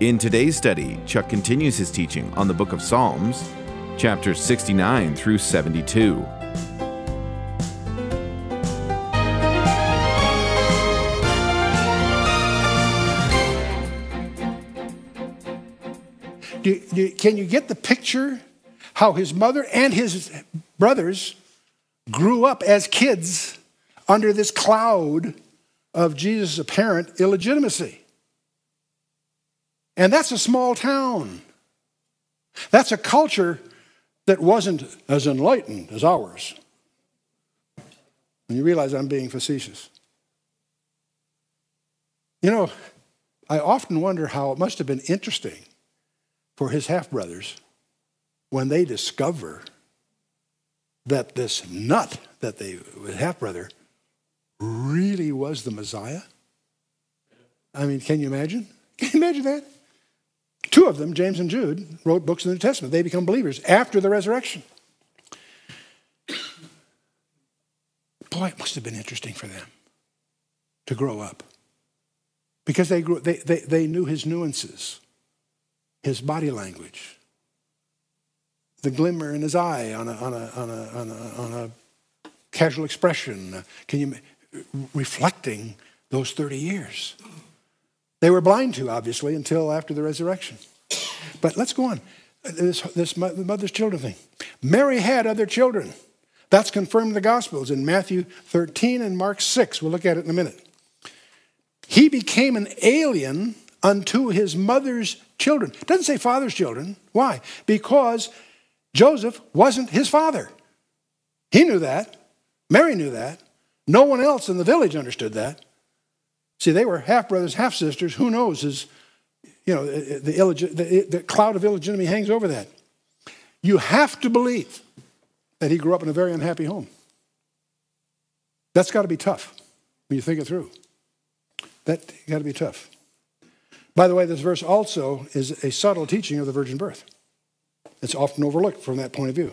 In today's study, Chuck continues his teaching on the book of Psalms, chapters 69 through 72. Can you get the picture how his mother and his brothers grew up as kids under this cloud of Jesus' apparent illegitimacy? And that's a small town. That's a culture that wasn't as enlightened as ours. And you realize I'm being facetious. You know, I often wonder how it must have been interesting for his half-brothers when they discover that this nut that his half-brother really was the Messiah. I mean, can you imagine? Can you imagine that? Two of them, James and Jude, wrote books in the New Testament. They become believers after the resurrection. Boy, it must have been interesting for them to grow up because they knew his nuances. His body language, the glimmer in his eye on a casual expression. Reflecting those 30 years, they were blind to obviously until after the resurrection. But let's go on. This mother's children thing. Mary had other children. That's confirmed in the Gospels in Matthew 13 and Mark 6. We'll look at it in a minute. He became an alien unto his mother's children. It doesn't say father's children. Why? Because Joseph wasn't his father. He knew that. Mary knew that. No one else in the village understood that. See, they were half-brothers, half-sisters. Who knows? The cloud of illegitimacy hangs over that. You have to believe that he grew up in a very unhappy home. That's got to be tough when you think it through. That's got to be tough. By the way, this verse also is a subtle teaching of the virgin birth. It's often overlooked from that point of view.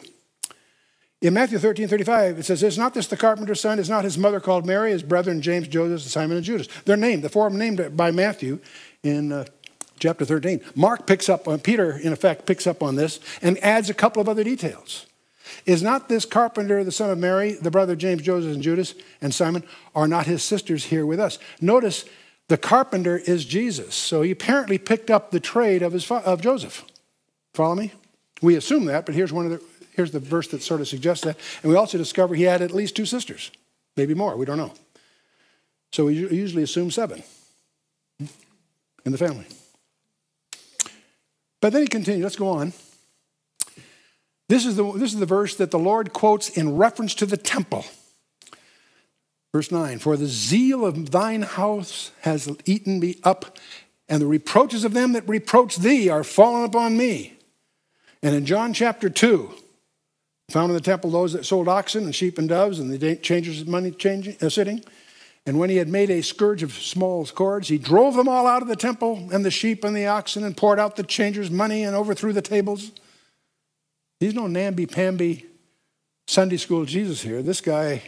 In Matthew 13:35, it says, "Is not this the carpenter's son? Is not his mother called Mary? His brethren James, Joseph, and Simon, and Judas?" They're named. The four of them named by Matthew in chapter 13. Peter, in effect, picks up on this and adds a couple of other details. "Is not this carpenter the son of Mary, the brother of James, Joseph, and Judas, and Simon? Are not his sisters here with us?" Notice, the carpenter is Jesus, so he apparently picked up the trade of Joseph. Follow me? We assume that, but here's the verse that sort of suggests that. And we also discover he had at least two sisters, maybe more. We don't know. So we usually assume seven in the family. But then he continues. Let's go on. This is the verse that the Lord quotes in reference to the temple. Verse 9, "For the zeal of thine house has eaten me up, and the reproaches of them that reproach thee are fallen upon me." And in John chapter 2, found in the temple those that sold oxen and sheep and doves, and the changers of money sitting. "And when he had made a scourge of small cords, he drove them all out of the temple, and the sheep and the oxen, and poured out the changers' money, and overthrew the tables." There's no namby-pamby Sunday school Jesus here. This guy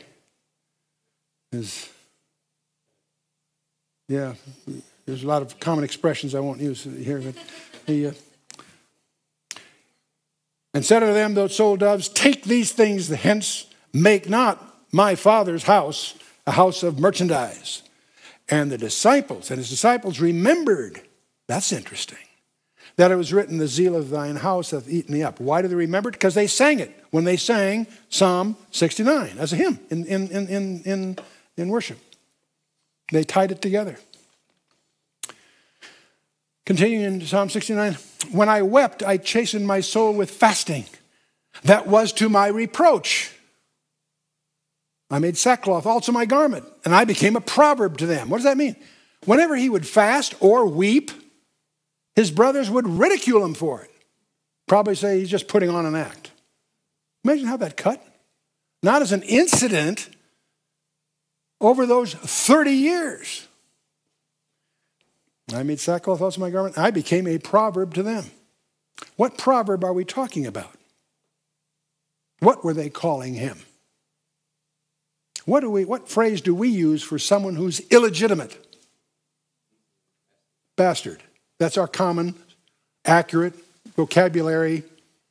there's a lot of common expressions I won't use here, but "and said unto them, those sold doves, take these things hence, make not my Father's house a house of merchandise. And his disciples remembered," that's interesting, "that it was written, the zeal of thine house hath eaten me up." Why do they remember it? Because they sang it when they sang Psalm 69 as a hymn in worship. They tied it together. Continuing in Psalm 69, "When I wept, I chastened my soul with fasting. That was to my reproach. I made sackcloth also my garment, and I became a proverb to them." What does that mean? Whenever he would fast or weep, his brothers would ridicule him for it. probably say he's just putting on an act. Imagine how that cut. Not as an incident over those 30 years. I made sackcloth also my garment. I became a proverb to them. What proverb are we talking about? What were they calling him? What phrase do we use for someone who's illegitimate? Bastard. That's our common, accurate vocabulary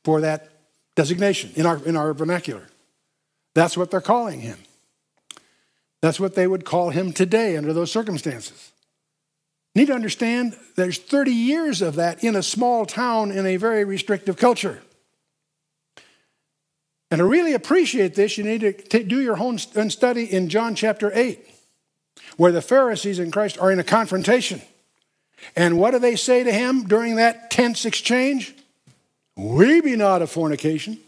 for that designation in our vernacular. That's what they're calling him. That's what they would call him today under those circumstances. Need to understand there's 30 years of that in a small town in a very restrictive culture. And to really appreciate this, you need to do your own study in John chapter 8, where the Pharisees and Christ are in a confrontation. And what do they say to him during that tense exchange? We be not of fornication.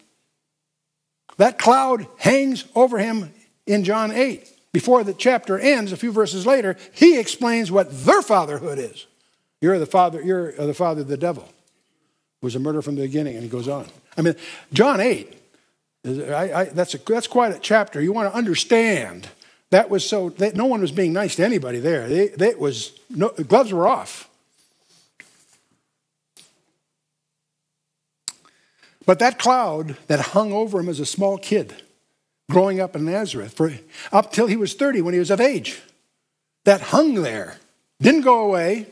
That cloud hangs over him in John 8. Before the chapter ends, a few verses later, he explains what their fatherhood is. You're the father of the devil. It was a murder from the beginning, and he goes on. I mean, John 8, that's quite a chapter. You want to understand. That was so, no one was being nice to anybody there. The gloves were off. But that cloud that hung over him as a small kid, growing up in Nazareth, up till he was 30 when he was of age, that hung there, didn't go away,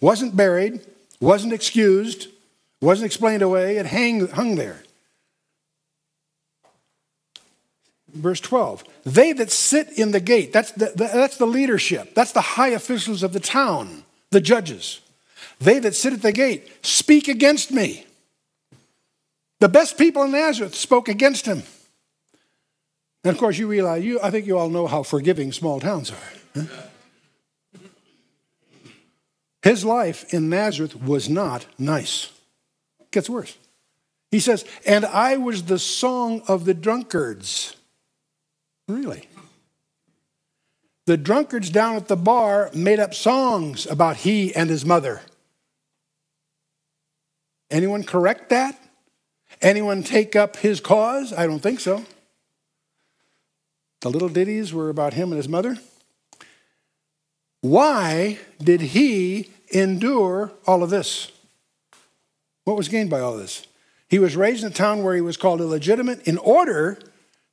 wasn't buried, wasn't excused, wasn't explained away, it hung there. Verse 12, they that sit in the gate, that's the leadership, that's the high officials of the town, the judges. They that sit at the gate speak against me. The best people in Nazareth spoke against him. And of course, you realize, I think you all know how forgiving small towns are. Huh? His life in Nazareth was not nice. It gets worse. He says, and I was the song of the drunkards. Really? The drunkards down at the bar made up songs about he and his mother. Anyone correct that? Anyone take up his cause? I don't think so. The little ditties were about him and his mother. Why did he endure all of this? What was gained by all of this? He was raised in a town where he was called illegitimate in order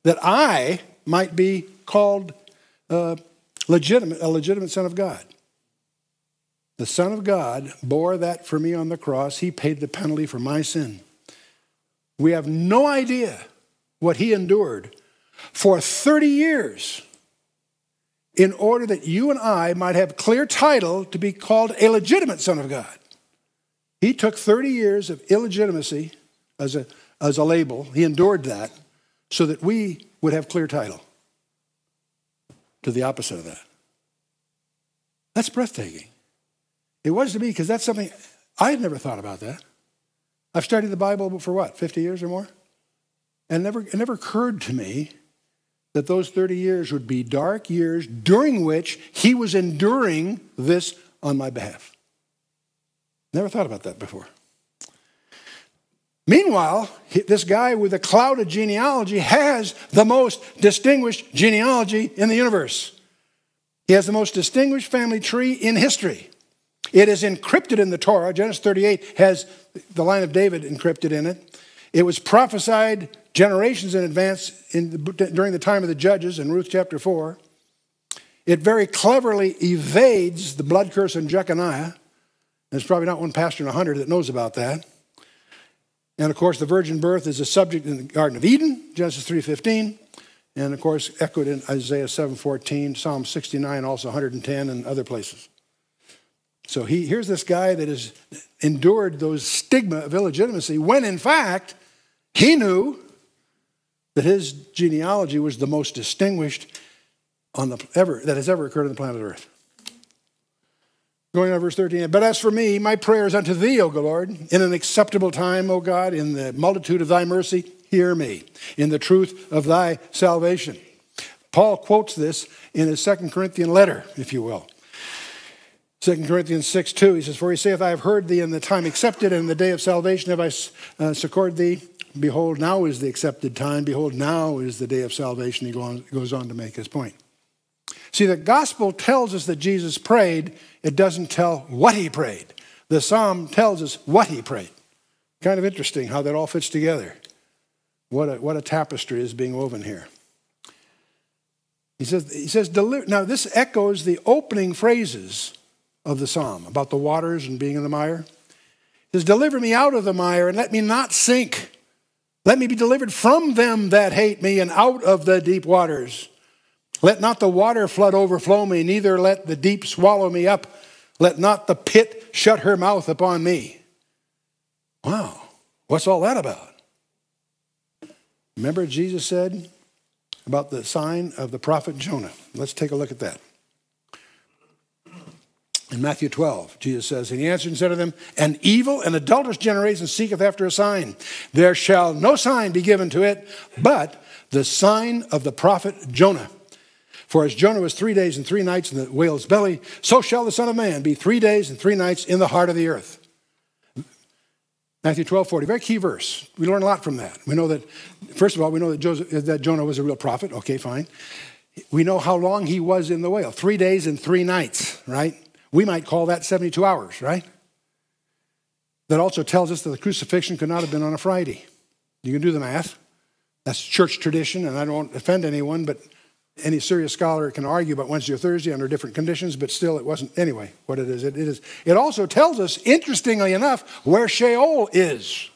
that I might be called a legitimate son of God. The Son of God bore that for me on the cross. He paid the penalty for my sin. We have no idea what he endured for 30 years in order that you and I might have clear title to be called a legitimate son of God. He took 30 years of illegitimacy as a label. He endured that so that we would have clear title to the opposite of that. That's breathtaking. It was to me because that's something I had never thought about that. I've studied the Bible for 50 years or more? And it never occurred to me that those 30 years would be dark years during which he was enduring this on my behalf. Never thought about that before. Meanwhile, this guy with a clouded genealogy has the most distinguished genealogy in the universe. He has the most distinguished family tree in history. It is encrypted in the Torah. Genesis 38 has the line of David encrypted in it. It was prophesied generations in advance during the time of the judges in Ruth chapter 4. It very cleverly evades the blood curse in Jeconiah. There's probably not one pastor in 100 that knows about that. And, of course, the virgin birth is a subject in the Garden of Eden, Genesis 3:15. And, of course, echoed in Isaiah 7:14, Psalm 69, also 110, and other places. So here's this guy that has endured those stigma of illegitimacy when, in fact, he knew that his genealogy was the most distinguished that has ever occurred on the planet Earth. Going on to verse 13, but as for me, my prayer is unto thee, O Lord, in an acceptable time, O God, in the multitude of thy mercy, hear me, in the truth of thy salvation. Paul quotes this in his 2 Corinthians letter, if you will. 2 Corinthians 6:2, he says, "For he saith, I have heard thee in the time accepted, and in the day of salvation have I succored thee. Behold, now is the accepted time. Behold, now is the day of salvation." He goes on to make his point. See, the gospel tells us that Jesus prayed. It doesn't tell what he prayed. The psalm tells us what he prayed. Kind of interesting how that all fits together. What a tapestry is being woven here. He says, now this echoes the opening phrases of the psalm about the waters and being in the mire. He says, "Deliver me out of the mire and let me not sink. Let me be delivered from them that hate me and out of the deep waters. Let not the water flood overflow me, neither let the deep swallow me up. Let not the pit shut her mouth upon me." Wow, what's all that about? Remember Jesus said about the sign of the prophet Jonah. Let's take a look at that. In Matthew 12, Jesus says, "And he answered and said to them, An evil and adulterous generation seeketh after a sign. There shall no sign be given to it, but the sign of the prophet Jonah. For as Jonah was 3 days and 3 nights in the whale's belly, so shall the Son of Man be 3 days and 3 nights in the heart of the earth." Matthew 12:40, very key verse. We learn a lot from that. We know that, first of all, we know that Jonah was a real prophet. Okay, fine. We know how long he was in the whale. 3 days and 3 nights, right? We might call that 72 hours, right? That also tells us that the crucifixion could not have been on a Friday. You can do the math. That's church tradition, and I don't want to offend anyone, but any serious scholar can argue about Wednesday or Thursday under different conditions, but still it wasn't. Anyway, what it is, it is. It also tells us, interestingly enough, where Sheol is.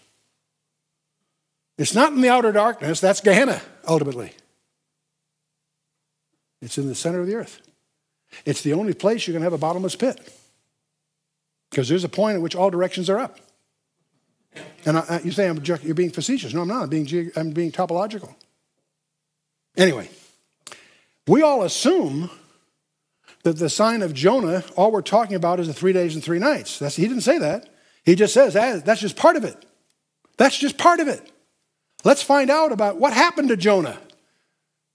It's not in the outer darkness. That's Gehenna, ultimately. It's in the center of the earth. It's the only place you can have a bottomless pit, because there's a point at which all directions are up. And you say you're being facetious. No, I'm not. I'm being topological. Anyway, we all assume that the sign of Jonah, all we're talking about is the 3 days and 3 nights. He didn't say that. He just says that's just part of it. That's just part of it. Let's find out about what happened to Jonah.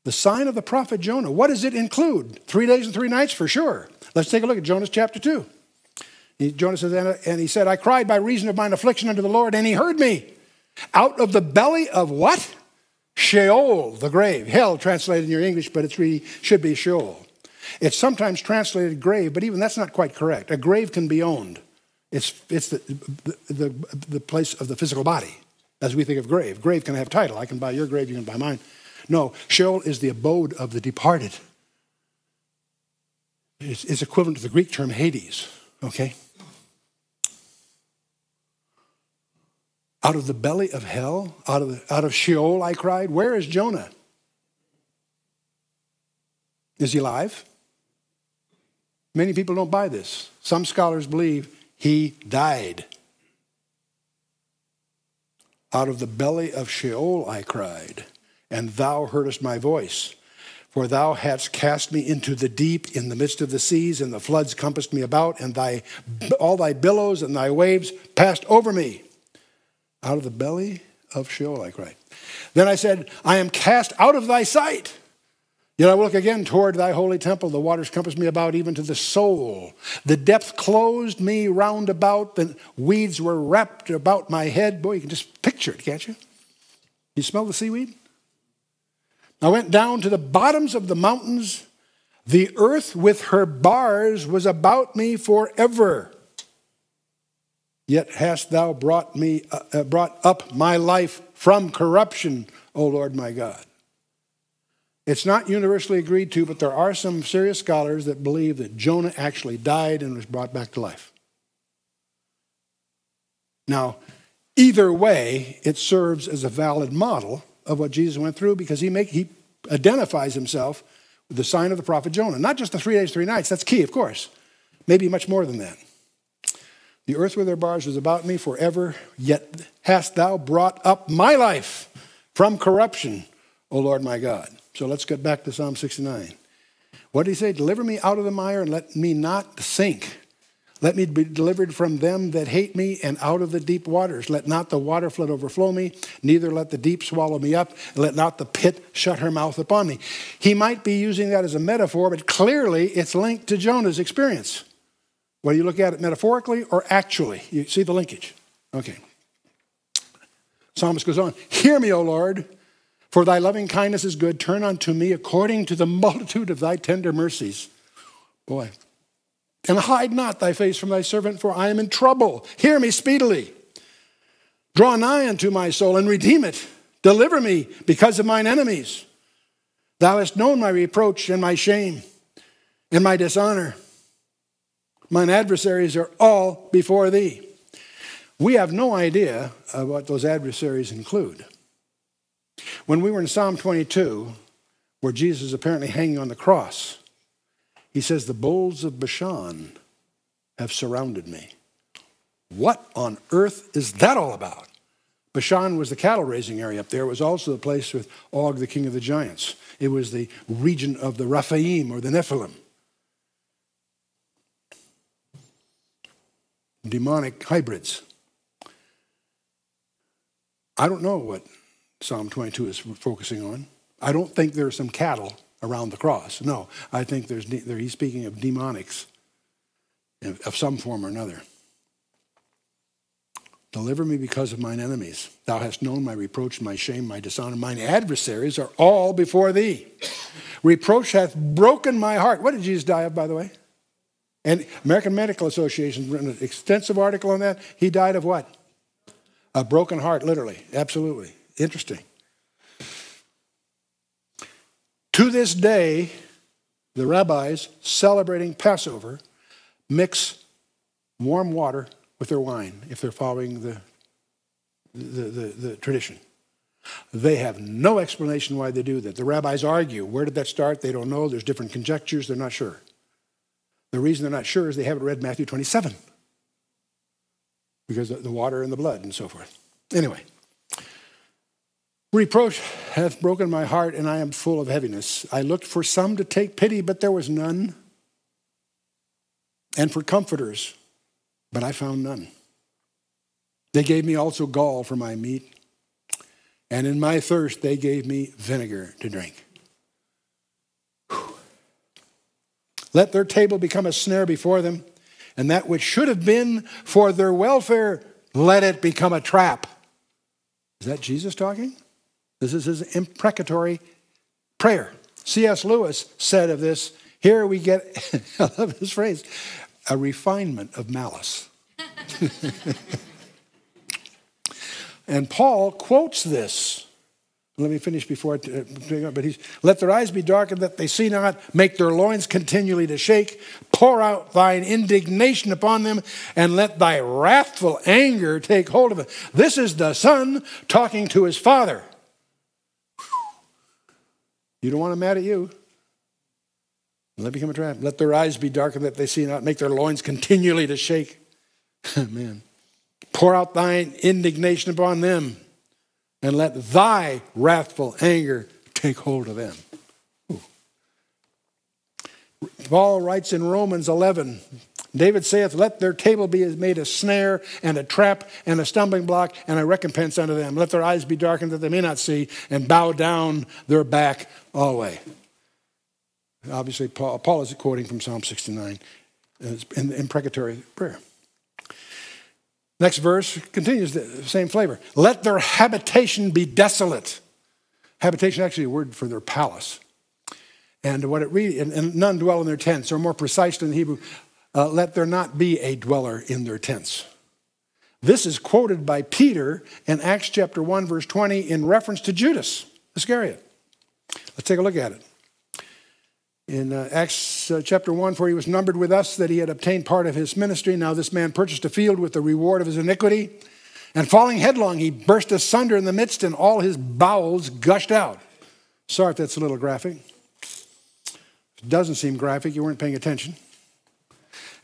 The sign of the prophet Jonah. What does it include? 3 days and 3 nights for sure. Let's take a look at Jonah chapter 2. Jonah says, "And he said, I cried by reason of mine affliction unto the Lord, and he heard me. Out of the belly of" what? "Sheol," the grave. Hell translated in your English, but it really should be Sheol. It's sometimes translated grave, but even that's not quite correct. A grave can be owned. It's the place of the physical body, as we think of grave. Grave can have title. I can buy your grave, you can buy mine. No, Sheol is the abode of the departed. It's equivalent to the Greek term Hades, okay? Out of the belly of hell, out of Sheol, I cried. Where is Jonah? Is he alive? Many people don't buy this. Some scholars believe he died. "Out of the belly of Sheol, I cried. And thou heardest my voice. For thou hadst cast me into the deep in the midst of the seas, and the floods compassed me about, and all thy billows and thy waves passed over me. Out of the belly of Sheol I cried. Then I said, I am cast out of thy sight. Yet I will look again toward thy holy temple. The waters compassed me about, even to the soul. The depth closed me round about. The weeds were wrapped about my head." Boy, you can just picture it, can't you? You smell the seaweed? "I went down to the bottoms of the mountains. The earth with her bars was about me forever. Yet hast thou brought up my life from corruption, O Lord my God." It's not universally agreed to, but there are some serious scholars that believe that Jonah actually died and was brought back to life. Now, either way, it serves as a valid model of what Jesus went through, because he identifies himself with the sign of the prophet Jonah. Not just the 3 days, 3 nights. That's key, of course. Maybe much more than that. "The earth with her bars was about me forever, yet hast thou brought up my life from corruption, O Lord my God." So let's get back to Psalm 69. What did he say? "Deliver me out of the mire and let me not sink. Let me be delivered from them that hate me and out of the deep waters. Let not the water flood overflow me, neither let the deep swallow me up, and let not the pit shut her mouth upon me." He might be using that as a metaphor, but clearly it's linked to Jonah's experience. Whether you look at it metaphorically or actually, you see the linkage. Okay. Psalmist goes on, hear me, O Lord, for thy loving kindness is good. Turn unto me according to the multitude of thy tender mercies. Boy. And hide not thy face from thy servant, for I am in trouble. Hear me speedily. Draw nigh unto my soul and redeem it. Deliver me because of mine enemies. Thou hast known my reproach and my shame and my dishonor. Mine adversaries are all before thee. We have no idea of what those adversaries include. When we were in Psalm 22, where Jesus is apparently hanging on the cross, he says, the bulls of Bashan have surrounded me. What on earth is that all about? Bashan was the cattle raising area up there. It was also the place with Og, the king of the giants. It was the region of the Raphaim or the Nephilim. Demonic hybrids. I don't know what Psalm 22 is focusing on. I don't think there are some cattle around the cross. No, I think he's speaking of demonics of some form or another. Deliver me because of mine enemies. Thou hast known my reproach, my shame, my dishonor. Mine adversaries are all before thee. Reproach hath broken my heart. What did Jesus die of, by the way? And American Medical Association written an extensive article on that. He died of what? A broken heart, literally. Absolutely. Interesting. To this day, the rabbis celebrating Passover mix warm water with their wine if they're following the tradition. They have no explanation why they do that. The rabbis argue, where did that start? They don't know. There's different conjectures. They're not sure. The reason they're not sure is they haven't read Matthew 27 because of the water and the blood and so forth. Anyway, reproach hath broken my heart, and I am full of heaviness. I looked for some to take pity, but there was none, and for comforters, but I found none. They gave me also gall for my meat, and in my thirst they gave me vinegar to drink. Whew. Let their table become a snare before them, and that which should have been for their welfare, let it become a trap. Is that Jesus talking? This is his imprecatory prayer. C.S. Lewis said of this, here we get, I love this phrase, a refinement of malice. And Paul quotes this. Let me finish before I bring up. But he's, let their eyes be darkened that they see not, make their loins continually to shake, pour out thine indignation upon them, and let thy wrathful anger take hold of them. This is the son talking to his father. You don't want him mad at you. Let it become a trap. Let their eyes be darkened that they see not, make their loins continually to shake. Man. Pour out thine indignation upon them, and let thy wrathful anger take hold of them. Ooh. Paul writes in Romans 11, David saith, let their table be made a snare and a trap and a stumbling block and a recompense unto them. Let their eyes be darkened that they may not see, and bow down their back always. Obviously, Paul is quoting from Psalm 69 in imprecatory prayer. Next verse continues the same flavor. Let their habitation be desolate. Habitation is actually a word for their palace. And what it reads, and none dwell in their tents, or more precisely in Hebrew, let there not be a dweller in their tents. This is quoted by Peter in Acts chapter 1, verse 20, in reference to Judas Iscariot. Let's take a look at it. In Acts chapter 1, for he was numbered with us that he had obtained part of his ministry. Now this man purchased a field with the reward of his iniquity, and falling headlong, he burst asunder in the midst, and all his bowels gushed out. Sorry if that's a little graphic. If it doesn't seem graphic, you weren't paying attention.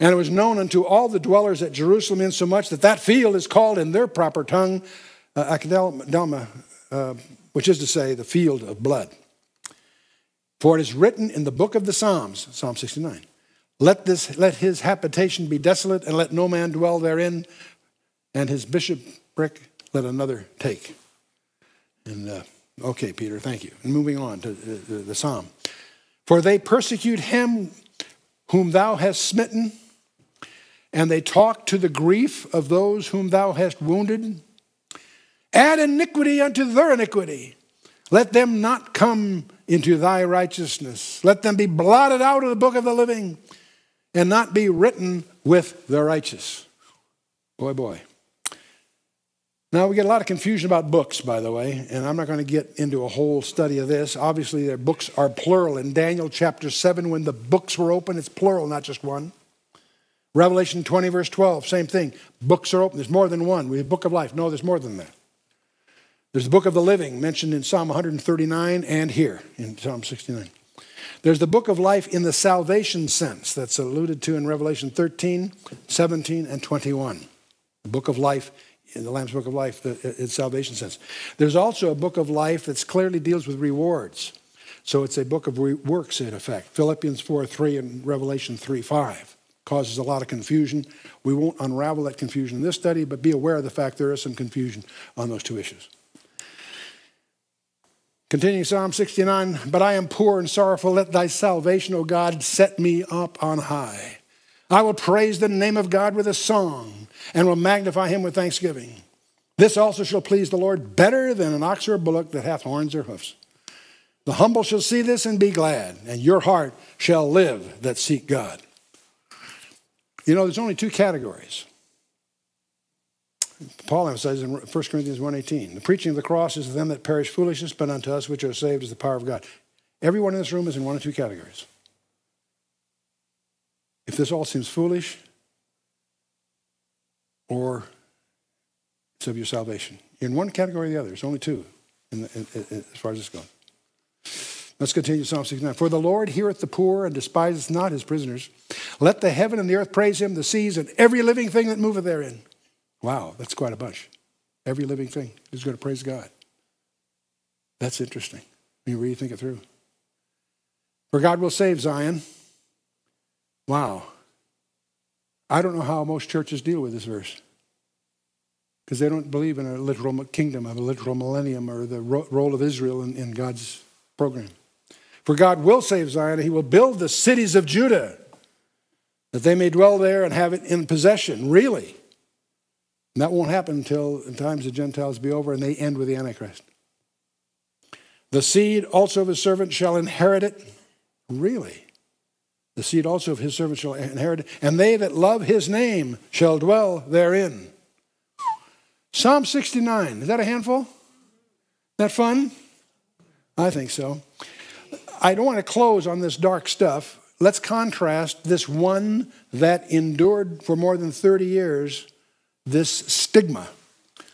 And it was known unto all the dwellers at Jerusalem insomuch that that field is called in their proper tongue, Akeldama, which is to say, the field of blood. For it is written in the book of the Psalms, Psalm 69, let his habitation be desolate, and let no man dwell therein, and his bishopric let another take. And okay, Peter, thank you. And moving on to the Psalm. For they persecute him whom thou hast smitten, and they talk to the grief of those whom thou hast wounded. Add iniquity unto their iniquity. Let them not come into thy righteousness. Let them be blotted out of the book of the living and not be written with the righteous. Boy, boy. Now, we get a lot of confusion about books, by the way, and I'm not going to get into a whole study of this. Obviously, their books are plural. In Daniel chapter 7, when the books were open, it's plural, not just one. Revelation 20, verse 12, same thing. Books are open. There's more than one. We have book of life. No, there's more than that. There's the book of the living mentioned in Psalm 139 and here in Psalm 69. There's the book of life in the salvation sense that's alluded to in Revelation 13, 17, and 21. The book of life in the Lamb's book of life in salvation sense. There's also a book of life that clearly deals with rewards. So it's a book of works in effect. Philippians 4:3 and Revelation 3:5. Causes a lot of confusion. We won't unravel that confusion in this study, but be aware of the fact there is some confusion on those two issues. Continuing Psalm 69, but I am poor and sorrowful. Let thy salvation, O God, set me up on high. I will praise the name of God with a song and will magnify him with thanksgiving. This also shall please the Lord better than an ox or a bullock that hath horns or hoofs. The humble shall see this and be glad, and your heart shall live that seek God. You know, there's only two categories. Paul emphasizes in 1 Corinthians 1:18, the preaching of the cross is to them that perish foolishness, but unto us which are saved is the power of God. Everyone in this room is in one of two categories. If this all seems foolish, or it's of your salvation. You're in one category or the other. There's only two as far as this goes. Let's continue Psalm 69. For the Lord heareth the poor and despiseth not his prisoners. Let the heaven and the earth praise him, the seas and every living thing that moveth therein. Wow, that's quite a bunch. Every living thing is going to praise God. That's interesting. You really think it through. For God will save Zion. Wow. I don't know how most churches deal with this verse, because they don't believe in a literal kingdom of a literal millennium or the role of Israel in God's program. For God will save Zion, and he will build the cities of Judah, that they may dwell there and have it in possession, really. And that won't happen until the times the Gentiles be over and they end with the Antichrist. The seed also of his servant shall inherit it. Really? The seed also of his servant shall inherit it. And they that love his name shall dwell therein. Psalm 69. Is that a handful? Isn't that fun? I think so. I don't want to close on this dark stuff. Let's contrast this one that endured for more than 30 years, this stigma.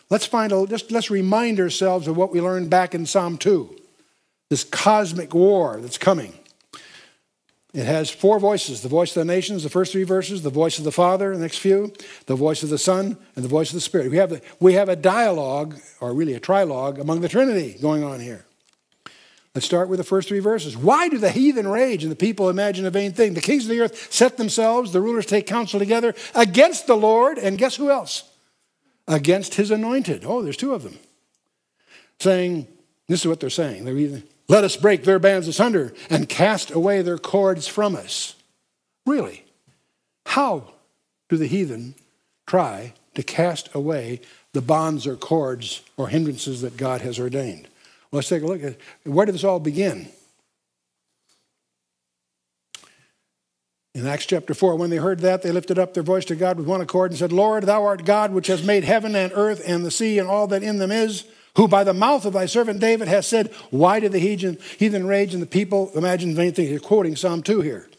Let's let's remind ourselves of what we learned back in Psalm 2. This cosmic war that's coming. It has four voices, the voice of the nations, the first three verses, the voice of the Father, the next few, the voice of the Son, and the voice of the Spirit. We have a dialogue, or really a trilogue, among the Trinity going on here. Let's start with the first three verses. Why do the heathen rage and the people imagine a vain thing? The kings of the earth set themselves, the rulers take counsel together against the Lord, and guess who else? Against his anointed. Oh, there's two of them. Saying, this is what they're saying. They're either, let us break their bands asunder and cast away their cords from us. Really? How do the heathen try to cast away the bonds or cords or hindrances that God has ordained? Well, let's take a look at where did this all begin? In Acts chapter 4, when they heard that, they lifted up their voice to God with one accord and said, Lord, thou art God, which has made heaven and earth and the sea and all that in them is, who by the mouth of thy servant David has said, why did the heathen rage and the people imagine vain things? You're quoting Psalm 2 here.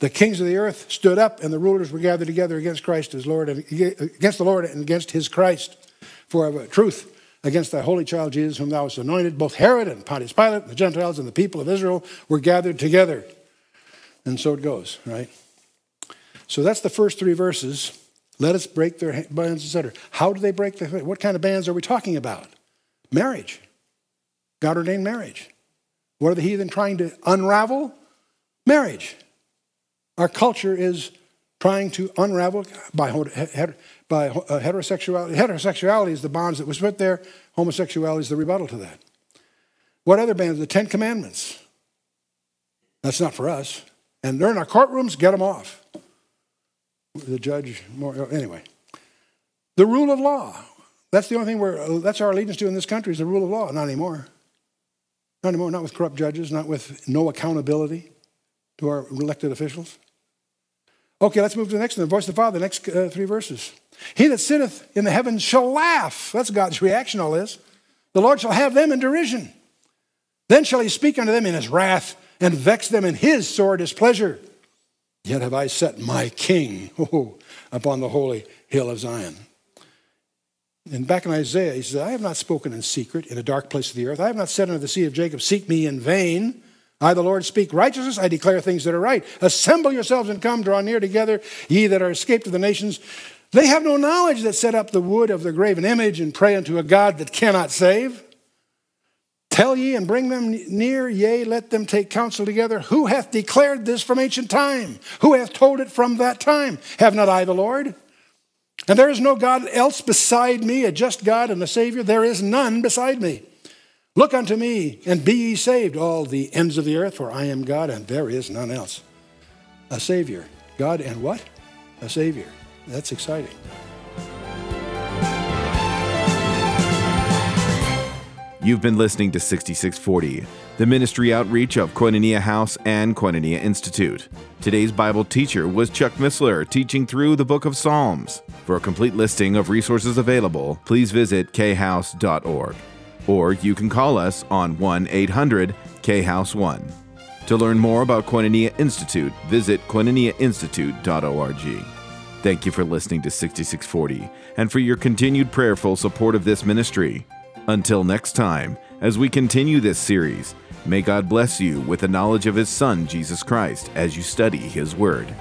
The kings of the earth stood up and the rulers were gathered together against Christ as Lord, against the Lord and against his Christ for truth, against thy holy child Jesus whom thou hast anointed. Both Herod and Pontius Pilate, the Gentiles and the people of Israel were gathered together. And so it goes, right? So that's the first three verses. Let us break their bands, etc. How do they break their bands? What kind of bands are we talking about? Marriage. God ordained marriage. What are the heathen trying to unravel? Marriage. Our culture is trying to unravel by heterosexuality. Heterosexuality is the bonds that was put there. Homosexuality is the rebuttal to that. What other bands? The Ten Commandments. That's not for us. And they're in our courtrooms. Get them off. the judge more, anyway. The rule of law. That's the only thing that's our allegiance to in this country is the rule of law. Not anymore. Not anymore, not with corrupt judges, not with no accountability to our elected officials. Okay, let's move to the next one. The voice of the Father, the next three verses. He that sitteth in the heavens shall laugh. That's God's reaction to all this. The Lord shall have them in derision. Then shall he speak unto them in his wrath and vex them in his sore displeasure. Yet have I set my king upon the holy hill of Zion. And back in Isaiah, he says, I have not spoken in secret in a dark place of the earth. I have not said unto the sea of Jacob, seek me in vain. I, the Lord, speak righteousness. I declare things that are right. Assemble yourselves and come, draw near together, ye that are escaped of the nations. They have no knowledge that set up the wood of the graven image and pray unto a God that cannot save. Tell ye and bring them near, yea, let them take counsel together. Who hath declared this from ancient time? Who hath told it from that time? Have not I the Lord? And there is no God else beside me, a just God and a Savior. There is none beside me. Look unto me, and be ye saved, all the ends of the earth, for I am God, and there is none else. A Savior. God and what? A Savior. That's exciting. You've been listening to 6640, the ministry outreach of Koinonia House and Koinonia Institute. Today's Bible teacher was Chuck Missler, teaching through the book of Psalms. For a complete listing of resources available, please visit khouse.org. Or you can call us on 1-800-KHOUSE-1. To learn more about Koinonia Institute, visit koinoniainstitute.org. Thank you for listening to 6640 and for your continued prayerful support of this ministry. Until next time, as we continue this series, may God bless you with the knowledge of His Son, Jesus Christ, as you study His Word.